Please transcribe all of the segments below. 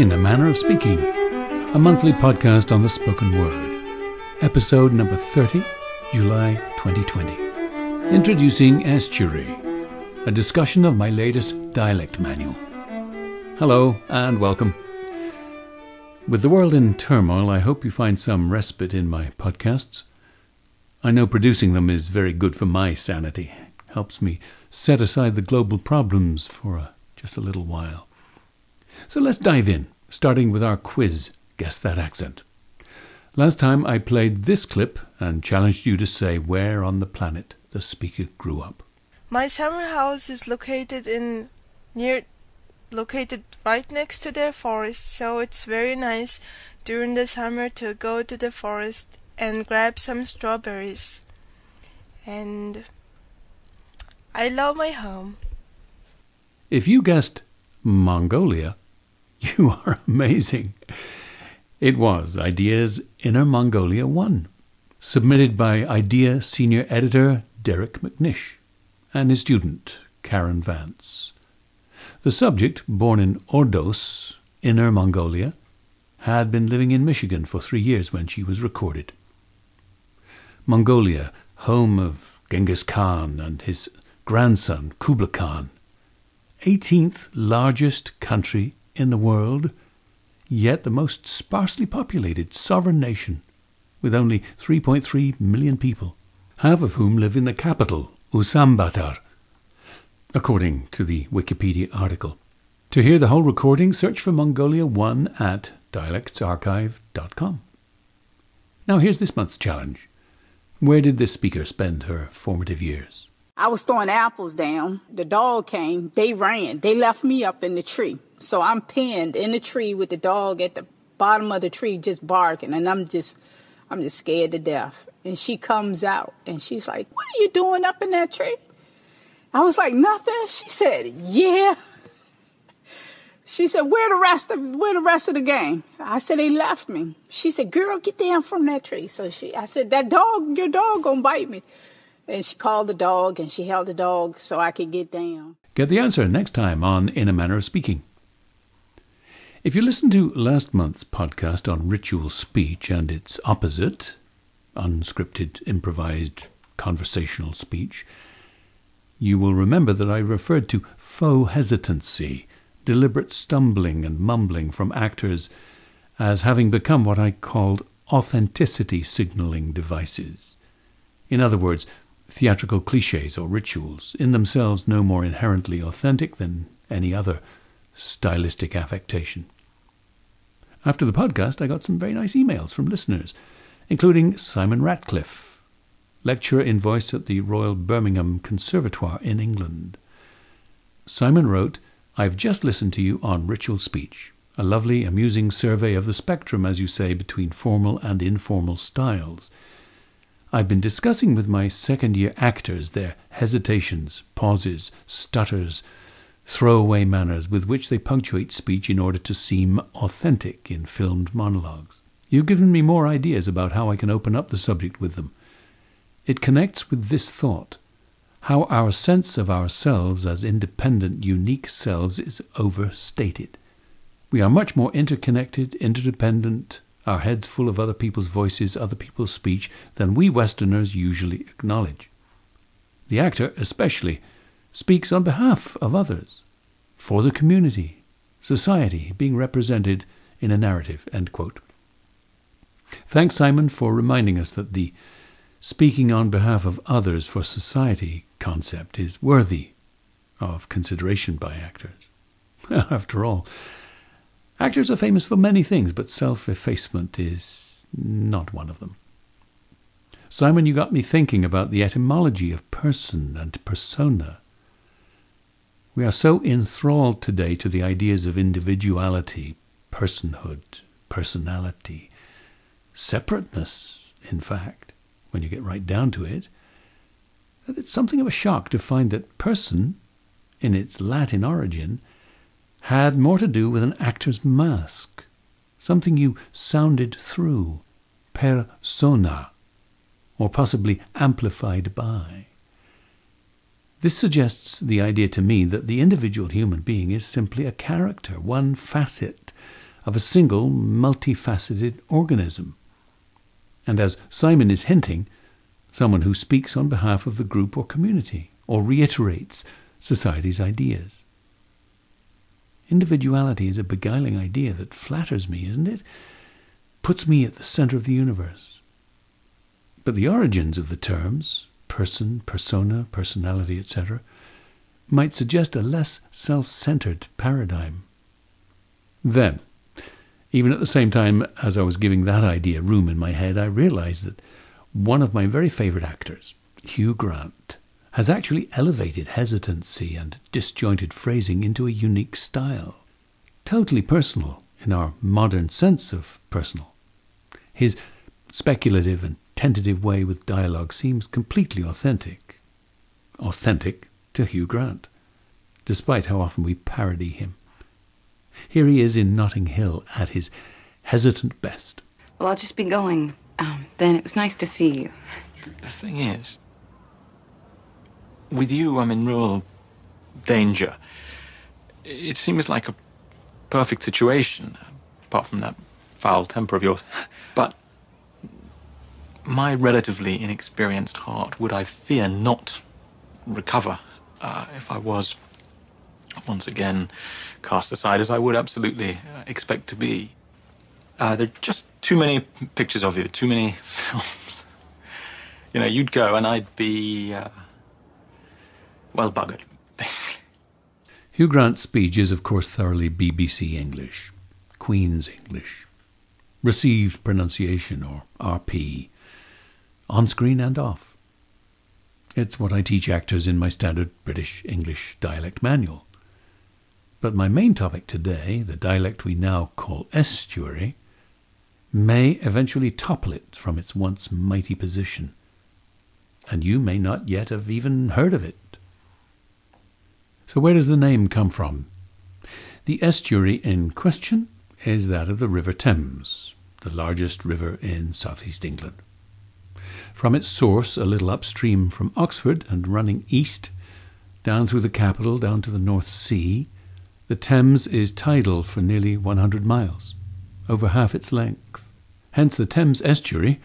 In a Manner of Speaking, a monthly podcast on the spoken word. Episode number 30, July 2020. Introducing Estuary, a discussion of my latest dialect manual. Hello and welcome. With the world in turmoil, I hope you find some respite in my podcasts. I know producing them is very good for my sanity. It helps me set aside the global problems for just a little while. So let's dive in, starting with our quiz, Guess That Accent. Last time I played this clip and challenged you to say where on the planet the speaker grew up. My summer house is located right next to their forest, so it's very nice during the summer to go to the forest and grab some strawberries. And I love my home. If you guessed Mongolia, you are amazing. It was Ideas Inner Mongolia 1, submitted by Idea senior editor Derek McNish and his student Karen Vance. The subject, born in Ordos, Inner Mongolia, had been living in Michigan for 3 years when she was recorded. Mongolia, home of Genghis Khan and his grandson Kublai Khan, 18th largest country in the world, yet the most sparsely populated sovereign nation, with only 3.3 million people, half of whom live in the capital, Ulaanbaatar, according to the Wikipedia article. To hear the whole recording, search for Mongolia 1 at dialectsarchive.com. Now here's this month's challenge. Where did this speaker spend her formative years? I was throwing apples down. The dog came. They ran. They left me up in the tree. So I'm pinned in the tree with the dog at the bottom of the tree just barking. And I'm just scared to death. And she comes out and she's like, "What are you doing up in that tree?" I was like, "Nothing." She said, "Yeah." She said, where the rest of the gang? I said, "They left me." She said, "Girl, get down from that tree." I said, your dog gonna bite me. And she called the dog, and she held the dog so I could get down. Get the answer next time on In a Manner of Speaking. If you listen to last month's podcast on ritual speech and its opposite, unscripted, improvised, conversational speech, you will remember that I referred to faux hesitancy, deliberate stumbling and mumbling from actors, as having become what I called authenticity signaling devices. In other words, theatrical clichés or rituals, in themselves no more inherently authentic than any other stylistic affectation. After the podcast, I got some very nice emails from listeners, including Simon Ratcliffe, lecturer in voice at the Royal Birmingham Conservatoire in England. Simon wrote, "I've just listened to you on ritual speech, a lovely, amusing survey of the spectrum, as you say, between formal and informal styles. I've been discussing with my second-year actors their hesitations, pauses, stutters, throwaway manners with which they punctuate speech in order to seem authentic in filmed monologues. You've given me more ideas about how I can open up the subject with them. It connects with this thought, how our sense of ourselves as independent, unique selves is overstated. We are much more interconnected, interdependent, our heads full of other people's voices, other people's speech, than we Westerners usually acknowledge. The actor, especially, speaks on behalf of others, for the community, society, being represented in a narrative." End quote. Thanks, Simon, for reminding us that the speaking on behalf of others for society concept is worthy of consideration by actors. After all, actors are famous for many things, but self-effacement is not one of them. Simon, you got me thinking about the etymology of person and persona. We are so enthralled today to the ideas of individuality, personhood, personality, separateness, in fact, when you get right down to it, that it's something of a shock to find that person, in its Latin origin, had more to do with an actor's mask, something you sounded through, persona, or possibly amplified by. This suggests the idea to me that the individual human being is simply a character, one facet of a single multifaceted organism, and as Simon is hinting, someone who speaks on behalf of the group or community, or reiterates society's ideas. Individuality is a beguiling idea that flatters me, isn't it? Puts me at the center of the universe. But the origins of the terms, person, persona, personality, etc., might suggest a less self-centered paradigm. Then, even at the same time as I was giving that idea room in my head, I realized that one of my very favorite actors, Hugh Grant, has actually elevated hesitancy and disjointed phrasing into a unique style, totally personal in our modern sense of personal. His speculative and tentative way with dialogue seems completely authentic. Authentic to Hugh Grant, despite how often we parody him. Here he is in Notting Hill at his hesitant best. Well, I'll just be going. Then it was nice to see you. The thing is, with you, I'm in real danger. It seems like a perfect situation, apart from that foul temper of yours. But my relatively inexperienced heart would, I fear, not recover if I was once again cast aside, as I would absolutely expect to be. There are just too many pictures of you, too many films. You know, you'd go and I'd be... well, buggered, basically. Hugh Grant's speech is, of course, thoroughly BBC English, Queen's English, received pronunciation, or RP, on screen and off. It's what I teach actors in my standard British English dialect manual. But my main topic today, the dialect we now call estuary, may eventually topple it from its once mighty position, and you may not yet have even heard of it. So where does the name come from? The estuary in question is that of the River Thames, the largest river in southeast England. From its source a little upstream from Oxford and running east, down through the capital, down to the North Sea, the Thames is tidal for nearly 100 miles, over half its length. Hence the Thames estuary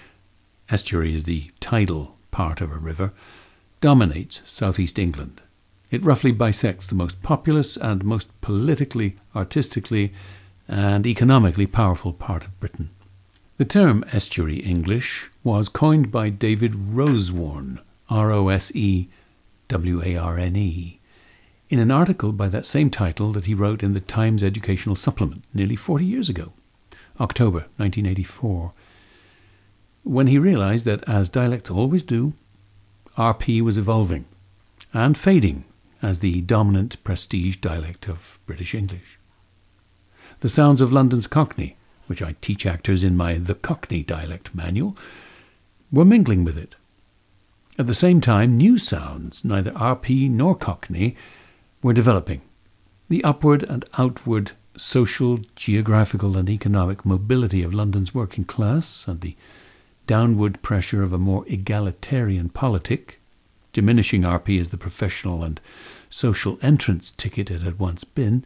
is the tidal part of a river, dominates southeast England. It roughly bisects the most populous and most politically, artistically, and economically powerful part of Britain. The term estuary English was coined by David Rosewarne, R-O-S-E-W-A-R-N-E, in an article by that same title that he wrote in the Times Educational Supplement nearly 40 years ago, October 1984, when he realized that, as dialects always do, RP was evolving and fading as the dominant prestige dialect of British English. The sounds of London's Cockney, which I teach actors in my The Cockney Dialect Manual, were mingling with it. At the same time, new sounds, neither RP nor Cockney, were developing. The upward and outward social, geographical and economic mobility of London's working class and the downward pressure of a more egalitarian politic, diminishing RP as the professional and social entrance ticket it had once been,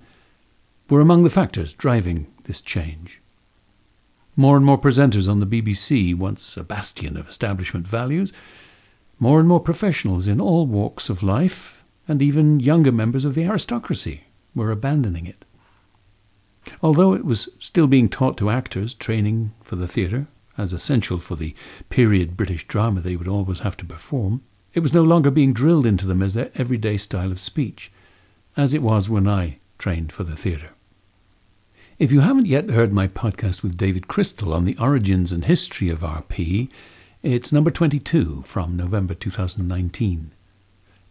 were among the factors driving this change. More and more presenters on the BBC, once a bastion of establishment values, more and more professionals in all walks of life, and even younger members of the aristocracy, were abandoning it. Although it was still being taught to actors training for the theatre, as essential for the period British drama they would always have to perform, it was no longer being drilled into them as their everyday style of speech, as it was when I trained for the theatre. If you haven't yet heard my podcast with David Crystal on the origins and history of RP, it's number 22 from November 2019.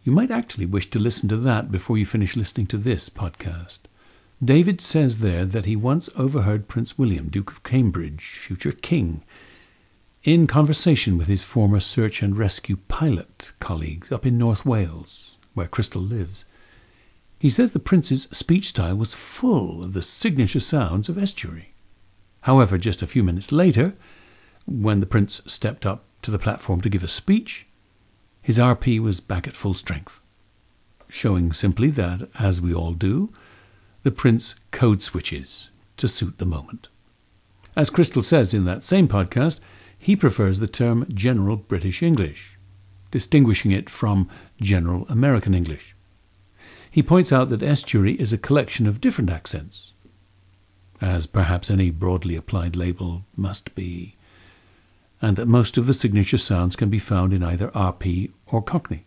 You might actually wish to listen to that before you finish listening to this podcast. David says there that he once overheard Prince William, Duke of Cambridge, future king, in conversation with his former search and rescue pilot colleagues up in North Wales, where Crystal lives. He says the prince's speech style was full of the signature sounds of estuary. However, just a few minutes later, when the prince stepped up to the platform to give a speech, his RP was back at full strength, showing simply that, as we all do, the prince code switches to suit the moment. As Crystal says in that same podcast, he prefers the term General British English, distinguishing it from General American English. He points out that estuary is a collection of different accents, as perhaps any broadly applied label must be, and that most of the signature sounds can be found in either RP or Cockney.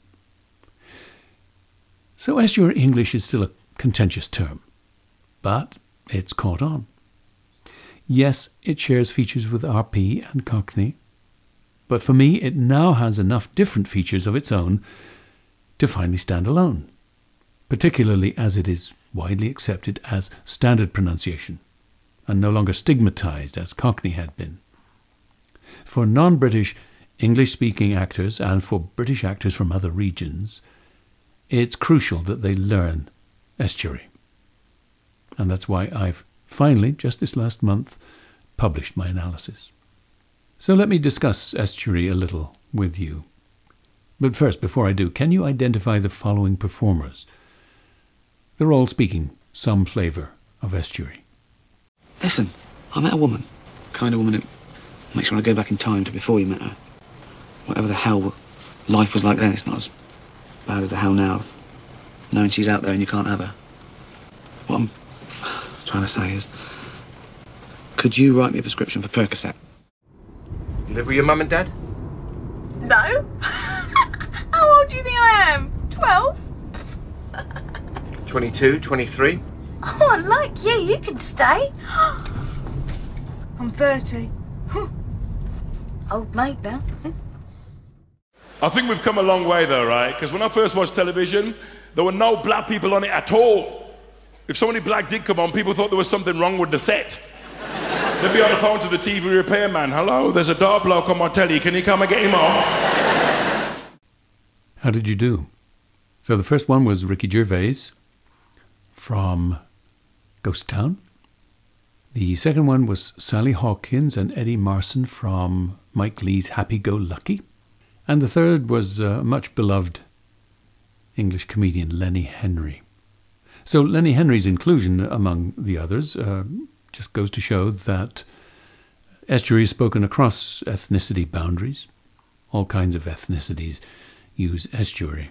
So estuary English is still a contentious term, but it's caught on. Yes, it shares features with RP and Cockney, but for me it now has enough different features of its own to finally stand alone, particularly as it is widely accepted as standard pronunciation and no longer stigmatized as Cockney had been. For non-British English-speaking actors and for British actors from other regions, it's crucial that they learn estuary. And that's why I've finally, just this last month, published my analysis. So let me discuss estuary a little with you. But first, before I do, can you identify the following performers? They're all speaking some flavour of estuary. Listen, I met a woman. The kind of woman who makes you want to go back in time to before you met her. Whatever the hell life was like then, it's not as bad as the hell now. Knowing she's out there and you can't have her. What I'm trying to say is, could you write me a prescription for Percocet? You live with your mum and dad? No. How old do you think I am? 12? 22, 23? Oh, like you, you can stay. I'm 30. Old mate now. I think we've come a long way though, right? Because when I first watched television, there were no black people on it at all. If so many black did come on, people thought there was something wrong with the set. They'd be on the phone to the TV repairman. Hello, there's a dark bloke on my telly. Can you come and get him off? How did you do? So the first one was Ricky Gervais from Ghost Town. The second one was Sally Hawkins and Eddie Marsan from Mike Lee's Happy Go Lucky. And the third was much beloved English comedian Lenny Henry. So Lenny Henry's inclusion among the others just goes to show that estuary is spoken across ethnicity boundaries. All kinds of ethnicities use estuary.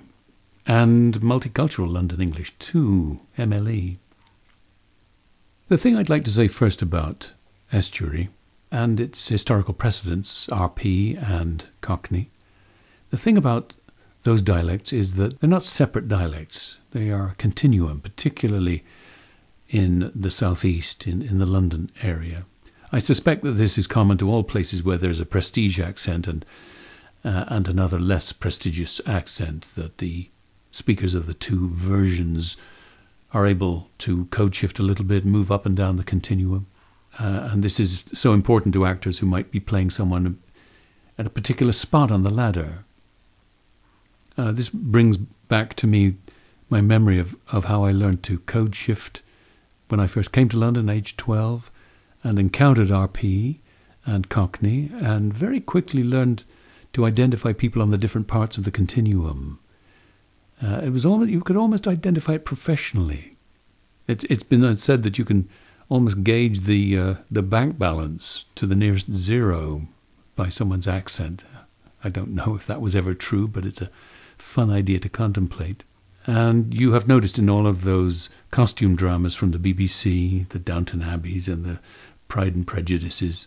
And multicultural London English too, MLE. The thing I'd like to say first about estuary and its historical precedents, RP and Cockney, the thing about those dialects is that they're not separate dialects. They are a continuum, particularly in the southeast, in the London area. I suspect that this is common to all places where there's a prestige accent and another less prestigious accent, that the speakers of the two versions are able to code shift a little bit, move up and down the continuum. And this is so important to actors who might be playing someone at a particular spot on the ladder. This brings back to me my memory of how I learned to code shift when I first came to London, age 12, and encountered RP and Cockney, and very quickly learned to identify people on the different parts of the continuum. It was almost, you could almost identify it professionally. It's been said that you can almost gauge the bank balance to the nearest zero by someone's accent. I don't know if that was ever true, but it's a fun idea to contemplate. And you have noticed in all of those costume dramas from the BBC, the Downton Abbeys and the Pride and Prejudices,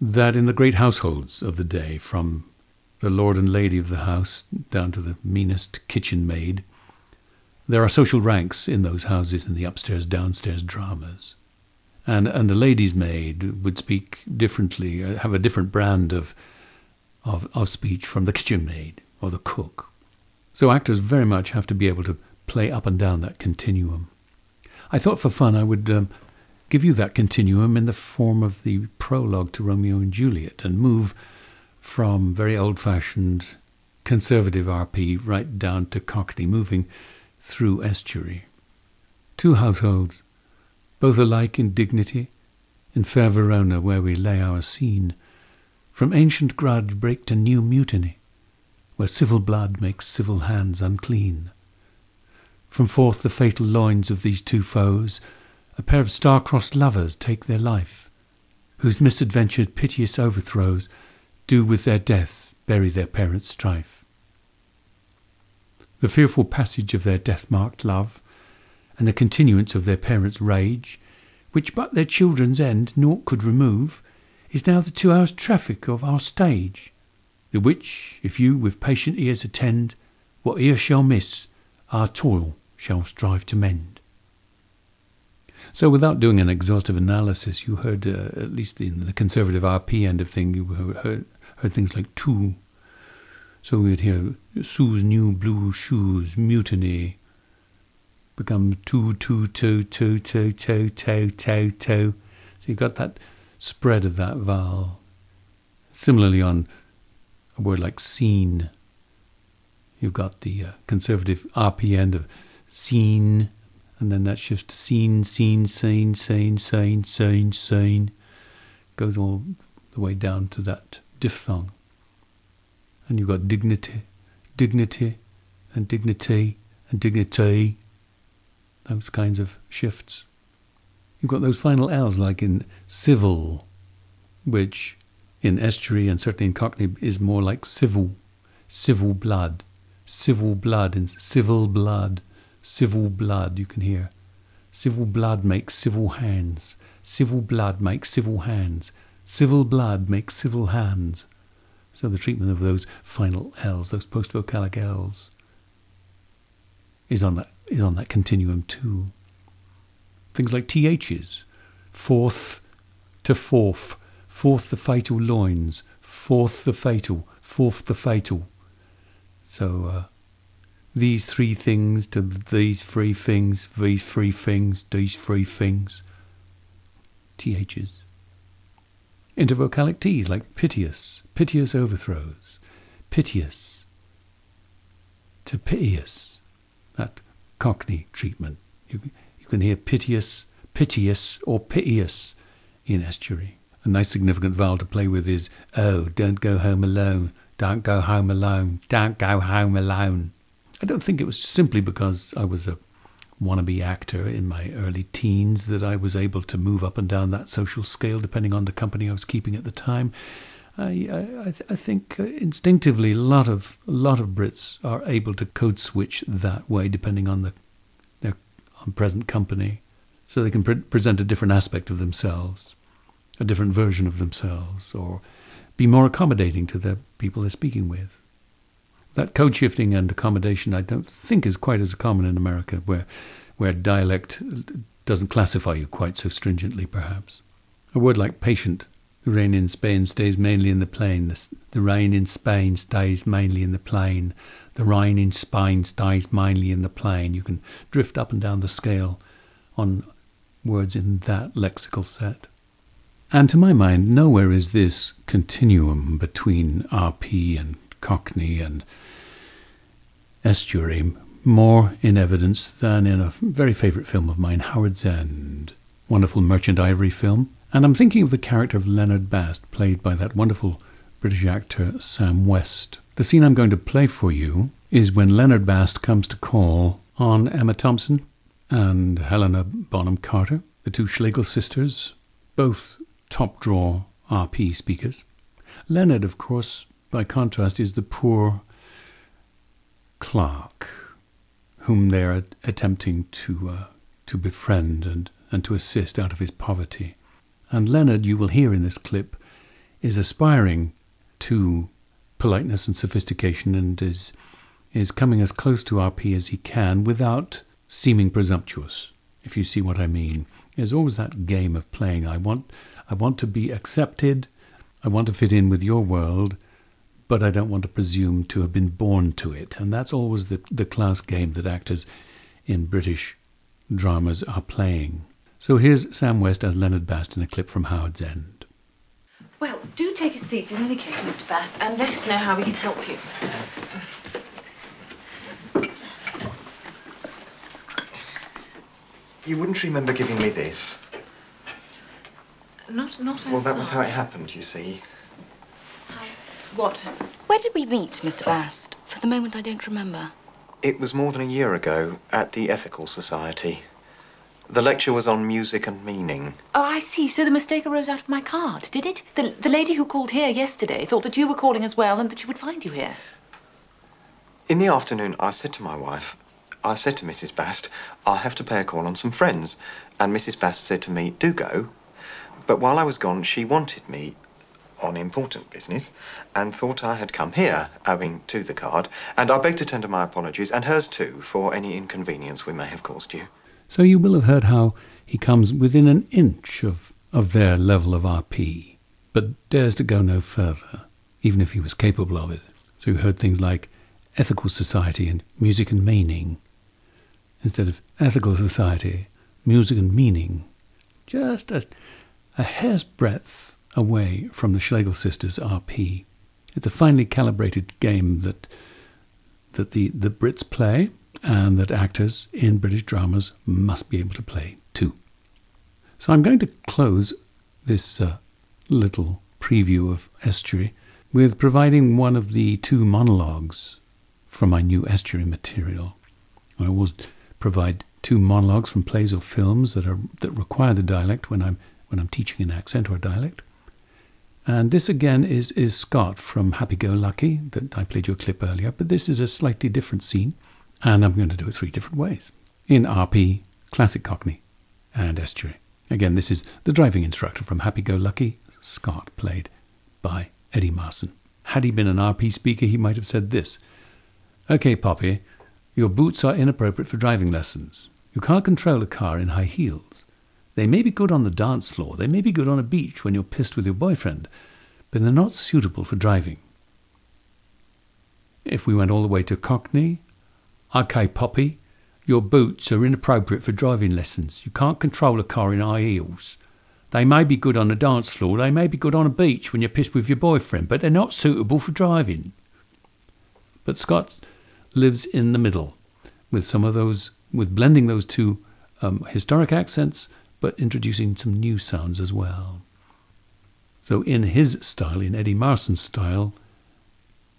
that in the great households of the day, from the lord and lady of the house down to the meanest kitchen maid, there are social ranks in those houses in the upstairs-downstairs dramas. And the lady's maid would speak differently, have a different brand of speech from the kitchen maid or the cook. So actors very much have to be able to play up and down that continuum. I thought for fun I would give you that continuum in the form of the prologue to Romeo and Juliet, and move from very old-fashioned conservative RP right down to Cockney, moving through estuary. Two households, both alike in dignity, in fair Verona where we lay our scene, from ancient grudge break to new mutiny, where civil blood makes civil hands unclean. From forth the fatal loins of these two foes, a pair of star-crossed lovers take their life, whose misadventured piteous overthrows do with their death bury their parents' strife. The fearful passage of their death-marked love, and the continuance of their parents' rage, which but their children's end naught could remove, is now the 2 hours' traffic of our stage, the which, if you with patient ears attend, what ear shall miss, our toil shall strive to mend. So without doing an exhaustive analysis, you heard, at least in the conservative RP end of thing, you heard things like two. So we would hear, Sue's new blue shoes, mutiny, become two, two, two, two, two, two, two, two, two. So you've got that spread of that vowel. Similarly, on a word like scene, you've got the conservative RP end of scene, and then that shifts to scene, scene, scene, scene, scene, scene, scene. Goes all the way down to that diphthong. And you've got dignity, dignity, and dignity, and dignity. Those kinds of shifts. You've got those final L's like in civil, which in estuary and certainly in Cockney is more like civil, civil blood and civil blood, civil blood you can hear. Civil blood makes civil hands, civil blood makes civil hands, civil blood makes civil hands. So the treatment of those final L's, those post-vocalic L's, is on that continuum too. Things like THs, forth to forth, forth the fatal loins, forth the fatal. So these three things to these three things, these three things, these three things. THs. Intervocalic Ts like piteous, piteous overthrows, piteous to piteous. That Cockney treatment. You can hear piteous, piteous, or piteous in estuary. A nice significant vowel to play with is oh, don't go home alone, don't go home alone, don't go home alone. I don't think it was simply because I was a wannabe actor in my early teens that I was able to move up and down that social scale depending on the company I was keeping at the time. I think instinctively a lot of Brits are able to code switch that way depending on their present company, so they can present a different aspect of themselves, a different version of themselves, or be more accommodating to the people they're speaking with. That code shifting and accommodation I don't think is quite as common in America, where dialect doesn't classify you quite so stringently perhaps. A word like patient. The rain in Spain stays mainly in the plain. The rain in Spain stays mainly in the plain. The rain in Spain stays mainly in the plain. You can drift up and down the scale on words in that lexical set. And to my mind, nowhere is this continuum between RP and Cockney and estuary more in evidence than in a very favourite film of mine, Howard's End. Wonderful Merchant Ivory film. And I'm thinking of the character of Leonard Bast, played by that wonderful British actor Sam West. The scene I'm going to play for you is when Leonard Bast comes to call on Emma Thompson and Helena Bonham Carter, the two Schlegel sisters, both top-drawer RP speakers. Leonard, of course, by contrast, is the poor clerk whom they're attempting to befriend and to assist out of his poverty. And Leonard, you will hear in this clip, is aspiring to politeness and sophistication and is coming as close to RP as he can without seeming presumptuous, if you see what I mean. There's always that game of playing. I want to be accepted, I want to fit in with your world, but I don't want to presume to have been born to it. And that's always the class game that actors in British dramas are playing. So here's Sam West as Leonard Bast in a clip from Howard's End. Well, do take a seat in any case, Mr. Bast, and let us know how we can help you. You wouldn't remember giving me this? Not as well, that was how it happened, you see. What happened? Where did we meet, Mr. Bast? For the moment, I don't remember. It was more than a year ago at the Ethical Society. The lecture was on music and meaning. Oh, I see. So the mistake arose out of my card, did it? The lady who called here yesterday thought that you were calling as well and that she would find you here. In the afternoon, I said to my wife, I said to Mrs. Bast, I have to pay a call on some friends. And Mrs. Bast said to me, do go. But while I was gone, she wanted me on important business and thought I had come here, owing to the card. And I beg to tender my apologies, and hers too, for any inconvenience we may have caused you. So you will have heard how he comes within an inch of their level of RP, but dares to go no further, even if he was capable of it. So you heard things like Ethical Society and Music and Meaning, instead of Ethical Society, Music and Meaning. Just a hair's breadth away from the Schlegel sisters' RP. It's a finely calibrated game that the Brits play, and that actors in British dramas must be able to play too. So I'm going to close this little preview of Estuary with providing one of the two monologues from my new Estuary material. I always provide two monologues from plays or films that require the dialect when I'm teaching an accent or a dialect. And this again is Scott from Happy Go Lucky, that I played you a clip earlier, but this is a slightly different scene. And I'm going to do it three different ways. In RP, classic Cockney, and Estuary. Again, this is the driving instructor from Happy Go Lucky, Scott, played by Eddie Marsan. Had he been an RP speaker, he might have said this. OK, Poppy, your boots are inappropriate for driving lessons. You can't control a car in high heels. They may be good on the dance floor. They may be good on a beach when you're pissed with your boyfriend. But they're not suitable for driving. If we went all the way to Cockney... OK, Poppy, your boots are inappropriate for driving lessons. You can't control a car in high heels. They may be good on a dance floor, they may be good on a beach when you're pissed with your boyfriend, but they're not suitable for driving. But Scott lives in the middle, with some of those, with blending those two historic accents, but introducing some new sounds as well. So in his style, in Eddie Marsan's style,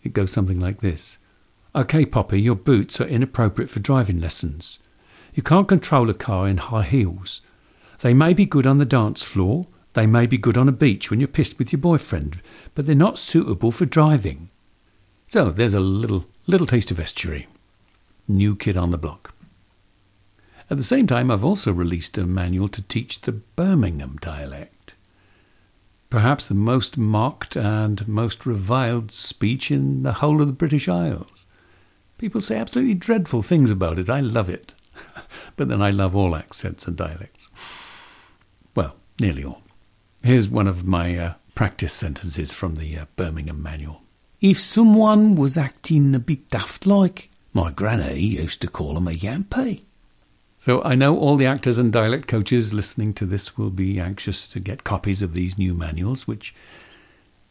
it goes something like this. OK, Poppy, your boots are inappropriate for driving lessons. You can't control a car in high heels. They may be good on the dance floor. They may be good on a beach when you're pissed with your boyfriend, but they're not suitable for driving. So there's a little taste of Estuary. New kid on the block. At the same time, I've also released a manual to teach the Birmingham dialect. Perhaps the most mocked and most reviled speech in the whole of the British Isles. People say absolutely dreadful things about it. I love it. But then I love all accents and dialects. Well, nearly all. Here's one of my practice sentences from the Birmingham manual. If someone was acting a bit daft-like, my granny used to call him a yampy. So I know all the actors and dialect coaches listening to this will be anxious to get copies of these new manuals, which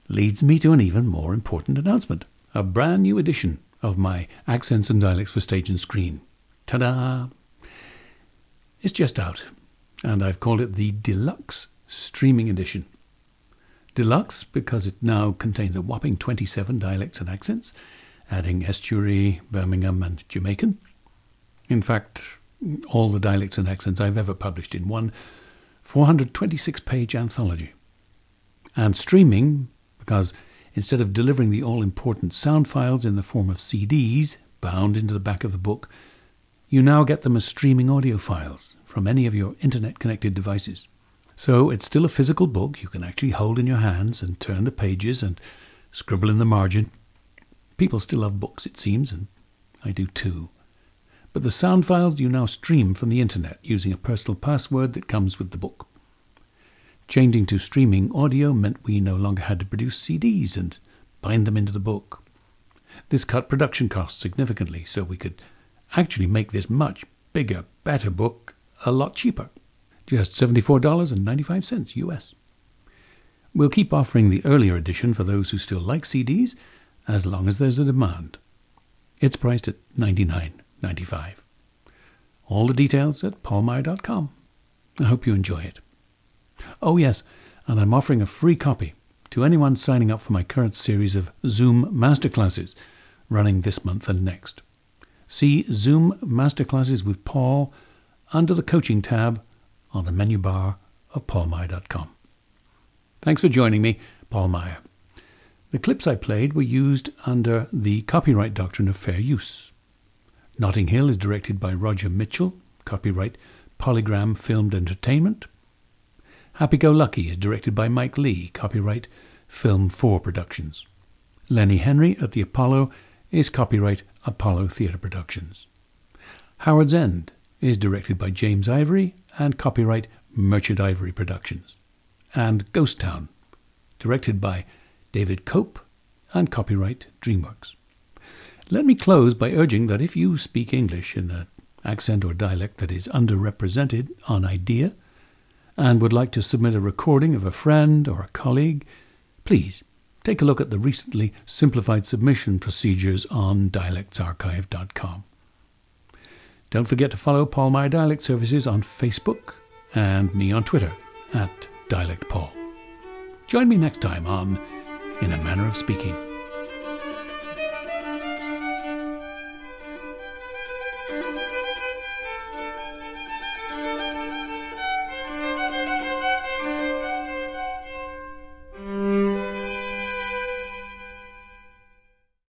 leads me to an even more important announcement. A brand new edition of my Accents and Dialects for Stage and Screen. Ta-da! It's just out, and I've called it the Deluxe Streaming Edition. Deluxe because it now contains a whopping 27 dialects and accents, adding Estuary, Birmingham and Jamaican. In fact, all the dialects and accents I've ever published in one 426-page anthology. And streaming because instead of delivering the all-important sound files in the form of CDs bound into the back of the book, you now get them as streaming audio files from any of your internet-connected devices. So it's still a physical book you can actually hold in your hands and turn the pages and scribble in the margin. People still love books, it seems, and I do too. But the sound files you now stream from the internet using a personal password that comes with the book. Changing to streaming audio meant we no longer had to produce CDs and bind them into the book. This cut production costs significantly, so we could actually make this much bigger, better book a lot cheaper. Just $74.95 US. We'll keep offering the earlier edition for those who still like CDs, as long as there's a demand. It's priced at $99.95. All the details at paulmeier.com. I hope you enjoy it. Oh yes, and I'm offering a free copy to anyone signing up for my current series of Zoom Masterclasses running this month and next. See Zoom Masterclasses with Paul under the coaching tab on the menu bar of paulmeier.com. Thanks for joining me, Paul Meier. The clips I played were used under the copyright doctrine of fair use. Notting Hill is directed by Roger Mitchell, copyright Polygram Filmed Entertainment. Happy Go Lucky is directed by Mike Lee, copyright Film 4 Productions. Lenny Henry at the Apollo is copyright Apollo Theatre Productions. Howard's End is directed by James Ivory and copyright Merchant Ivory Productions. And Ghost Town, directed by David Cope and copyright DreamWorks. Let me close by urging that if you speak English in an accent or dialect that is underrepresented on IDEA and would like to submit a recording of a friend or a colleague, please take a look at the recently simplified submission procedures on dialectsarchive.com. Don't forget to follow Paul Meier Dialect Services on Facebook and me on Twitter @DialectPaul. Join me next time on In a Manner of Speaking.